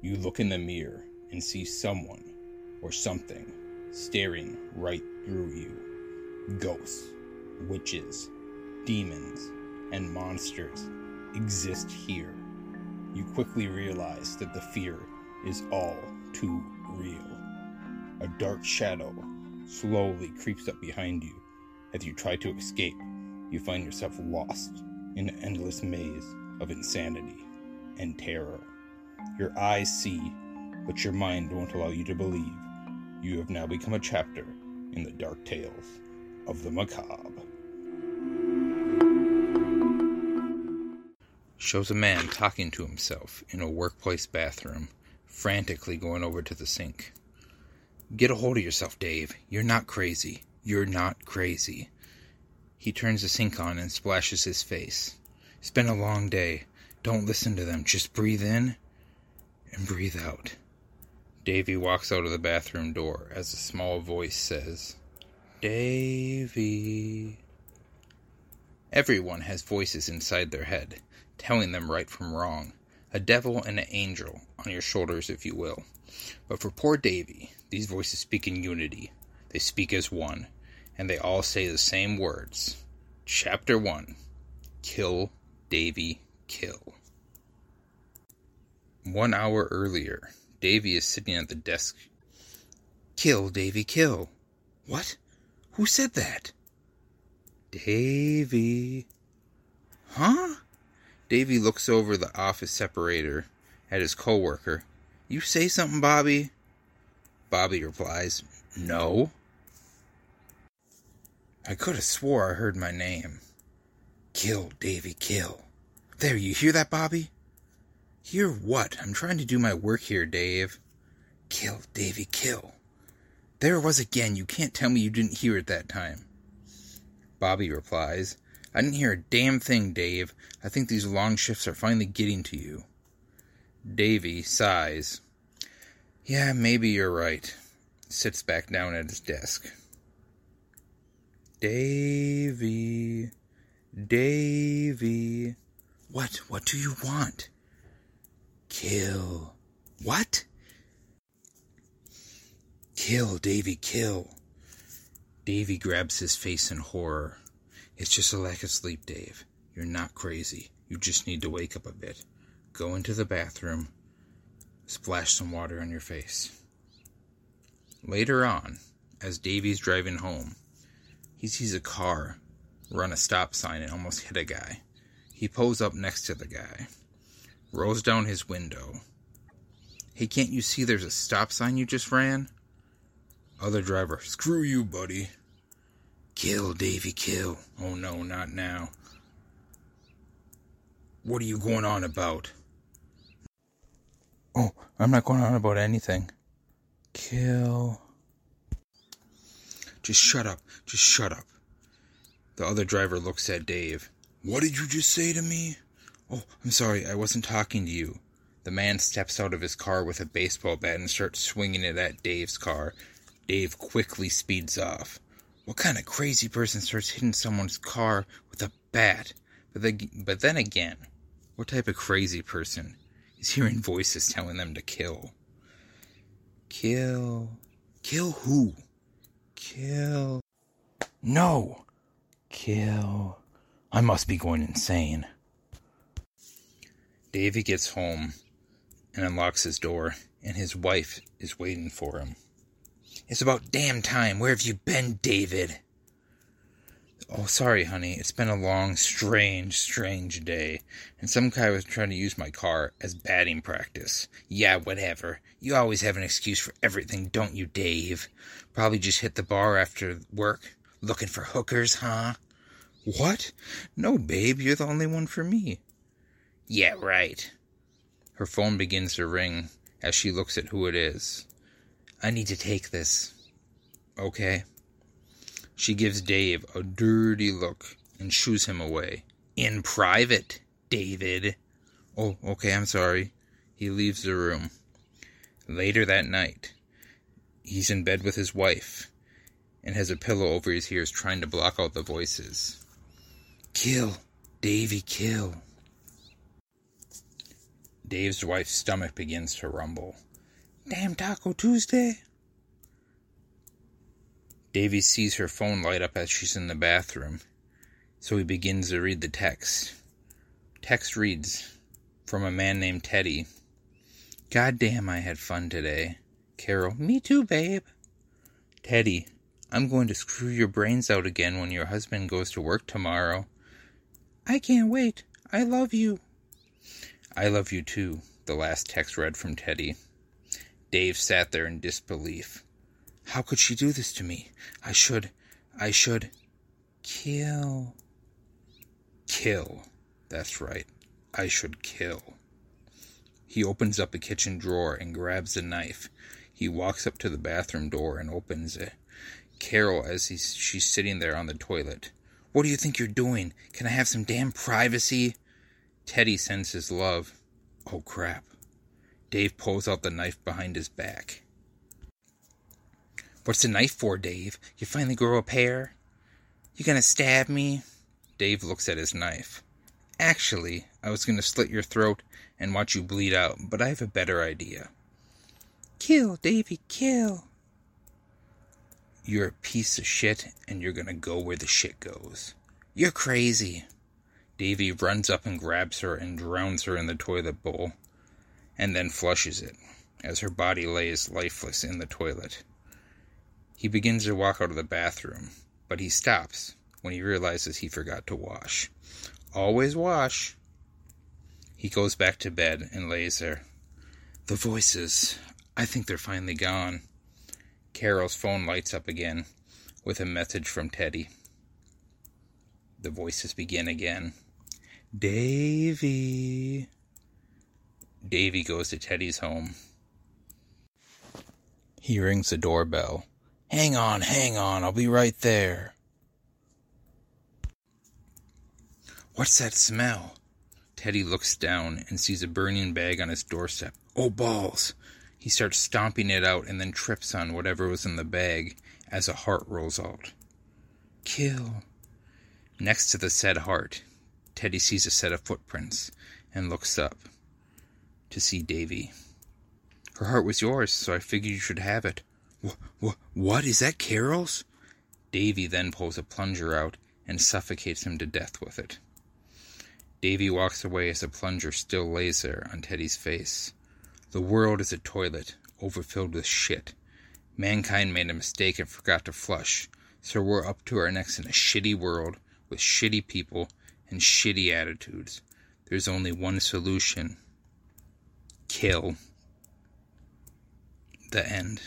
You look in the mirror and see someone or something staring right through you. Ghosts, witches, demons, and monsters exist here. You quickly realize that the fear is all too real. A dark shadow slowly creeps up behind you. As you try to escape, you find yourself lost in an endless maze of insanity and terror. Your eyes see, but your mind won't allow you to believe. You have now become a chapter in the Dark Tales of the Macabre. Shows a man talking to himself in a workplace bathroom, frantically going over to the sink. Get a hold of yourself, Dave. You're not crazy. You're not crazy. He turns the sink on and splashes his face. It's been a long day. Don't listen to them. Just breathe in and breathe out. Davy walks out of the bathroom door as a small voice says, Davy. Everyone has voices inside their head, telling them right from wrong. A devil and an angel on your shoulders, if you will. But for poor Davy, these voices speak in unity. They speak as one, and they all say the same words. Chapter 1. Kill Davy, kill. 1 hour earlier, Davy is sitting at the desk. Kill, Davy, kill. What? Who said that? Davy. Huh? Davy looks over the office separator at his coworker. You say something, Bobby? Bobby replies, No. I could have swore I heard my name. Kill, Davy, kill. There, you hear that, Bobby? Hear what? I'm trying to do my work here, Dave. Kill, Davy, kill. There it was again. You can't tell me you didn't hear it that time. Bobby replies, I didn't hear a damn thing, Dave. I think these long shifts are finally getting to you. Davy sighs. Yeah, maybe you're right. Sits back down at his desk. Davy. Davy. What? What do you want? Kill. What? Kill, Davy, kill. Davy grabs his face in horror. It's just a lack of sleep, Dave. You're not crazy. You just need to wake up a bit. Go into the bathroom. Splash some water on your face. Later on, as Davy's driving home, he sees a car run a stop sign and almost hit a guy. He pulls up next to the guy, rolls down his window. Hey, can't you see there's a stop sign you just ran? Other driver, screw you, buddy. Kill, Davy, kill. Oh no, not now. What are you going on about? Oh, I'm not going on about anything. Kill. Just shut up. Just shut up. The other driver looks at Dave. What did you just say to me? Oh, I'm sorry. I wasn't talking to you. The man steps out of his car with a baseball bat and starts swinging it at Dave's car. Dave quickly speeds off. What kind of crazy person starts hitting someone's car with a bat? But then again, what type of crazy person is hearing voices telling them to kill? Kill. Kill who? Kill. No. Kill. I must be going insane. Davy gets home and unlocks his door, and his wife is waiting for him. It's about damn time. Where have you been, David? Oh, sorry, honey. It's been a long, strange day. And some guy was trying to use my car as batting practice. Yeah, whatever. You always have an excuse for everything, don't you, Dave? Probably just hit the bar after work. Looking for hookers, huh? What? No, babe. You're the only one for me. Yeah, right. Her phone begins to ring as she looks at who it is. I need to take this. Okay. She gives Dave a dirty look and shoos him away. In private, David. Oh, okay, I'm sorry. He leaves the room. Later that night, he's in bed with his wife and has a pillow over his ears trying to block out the voices. Kill, Davy, kill. Dave's wife's stomach begins to rumble. Damn Taco Tuesday! Davey sees her phone light up as she's in the bathroom, so he begins to read the text. Text reads, from a man named Teddy. Goddamn, I had fun today. Carol, me too, babe. Teddy, I'm going to screw your brains out again when your husband goes to work tomorrow. I can't wait. I love you. I love you too, the last text read from Teddy. Dave sat there in disbelief. How could she do this to me? I should... Kill. Kill. That's right. I should kill. He opens up a kitchen drawer and grabs a knife. He walks up to the bathroom door and opens it. Carol, she's sitting there on the toilet. What do you think you're doing? Can I have some damn privacy? Teddy sends his love. Oh, crap. Dave pulls out the knife behind his back. What's the knife for, Dave? You finally grow a pair? You gonna stab me? Dave looks at his knife. Actually, I was gonna slit your throat and watch you bleed out, but I have a better idea. Kill, Davey, kill. You're a piece of shit, and you're gonna go where the shit goes. You're crazy. Davey runs up and grabs her and drowns her in the toilet bowl, and then flushes it, as her body lays lifeless in the toilet. He begins to walk out of the bathroom, but he stops when he realizes he forgot to wash. Always wash. He goes back to bed and lays there. The voices. I think they're finally gone. Carol's phone lights up again with a message from Teddy. The voices begin again. Davey. Davey goes to Teddy's home. He rings the doorbell. Hang on, I'll be right there. What's that smell? Teddy looks down and sees a burning bag on his doorstep. Oh, balls! He starts stomping it out and then trips on whatever was in the bag as a heart rolls out. Kill. Next to the said heart, Teddy sees a set of footprints and looks up to see Davy. Her heart was yours, so I figured you should have it. What? Is that Carol's? Davy then pulls a plunger out and suffocates him to death with it. Davy walks away as the plunger still lays there on Teddy's face. The world is a toilet, overfilled with shit. Mankind made a mistake and forgot to flush, so we're up to our necks in a shitty world, with shitty people and shitty attitudes. There's only one solution. Kill. The end.